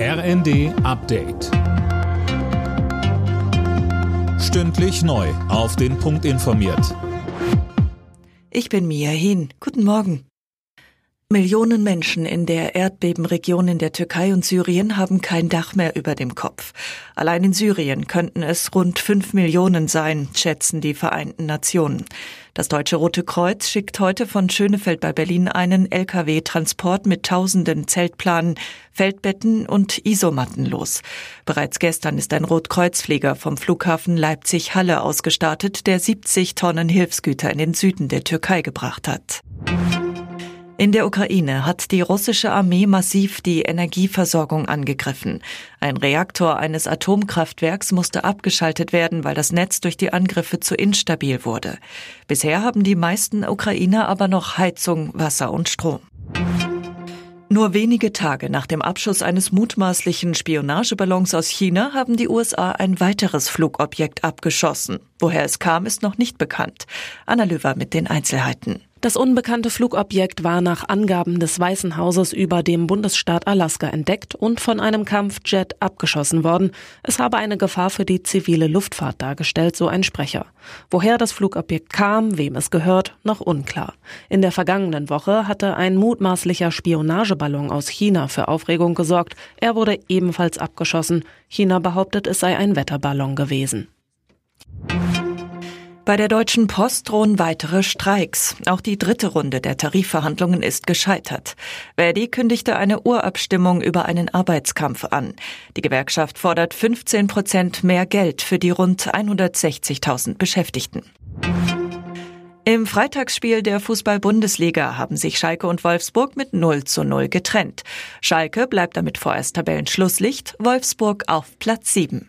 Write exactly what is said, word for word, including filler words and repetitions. R N D Update. Stündlich neu auf den Punkt informiert. Ich bin Mia Hin. Guten Morgen. Millionen Menschen in der Erdbebenregion in der Türkei und Syrien haben kein Dach mehr über dem Kopf. Allein in Syrien könnten es rund fünf Millionen sein, schätzen die Vereinten Nationen. Das Deutsche Rote Kreuz schickt heute von Schönefeld bei Berlin einen L K W-Transport mit tausenden Zeltplanen, Feldbetten und Isomatten los. Bereits gestern ist ein Rotkreuzflieger vom Flughafen Leipzig-Halle ausgestartet, der siebzig Tonnen Hilfsgüter in den Süden der Türkei gebracht hat. In der Ukraine hat die russische Armee massiv die Energieversorgung angegriffen. Ein Reaktor eines Atomkraftwerks musste abgeschaltet werden, weil das Netz durch die Angriffe zu instabil wurde. Bisher haben die meisten Ukrainer aber noch Heizung, Wasser und Strom. Nur wenige Tage nach dem Abschuss eines mutmaßlichen Spionageballons aus China haben die U S A ein weiteres Flugobjekt abgeschossen. Woher es kam, ist noch nicht bekannt. Anna Löwer mit den Einzelheiten. Das unbekannte Flugobjekt war nach Angaben des Weißen Hauses über dem Bundesstaat Alaska entdeckt und von einem Kampfjet abgeschossen worden. Es habe eine Gefahr für die zivile Luftfahrt dargestellt, so ein Sprecher. Woher das Flugobjekt kam, wem es gehört, noch unklar. In der vergangenen Woche hatte ein mutmaßlicher Spionageballon aus China für Aufregung gesorgt. Er wurde ebenfalls abgeschossen. China behauptet, es sei ein Wetterballon gewesen. Bei der Deutschen Post drohen weitere Streiks. Auch die dritte Runde der Tarifverhandlungen ist gescheitert. Verdi kündigte eine Urabstimmung über einen Arbeitskampf an. Die Gewerkschaft fordert fünfzehn Prozent mehr Geld für die rund hundertsechzigtausend Beschäftigten. Im Freitagsspiel der Fußball-Bundesliga haben sich Schalke und Wolfsburg mit null zu null getrennt. Schalke bleibt damit vorerst Tabellenschlusslicht, Wolfsburg auf Platz sieben.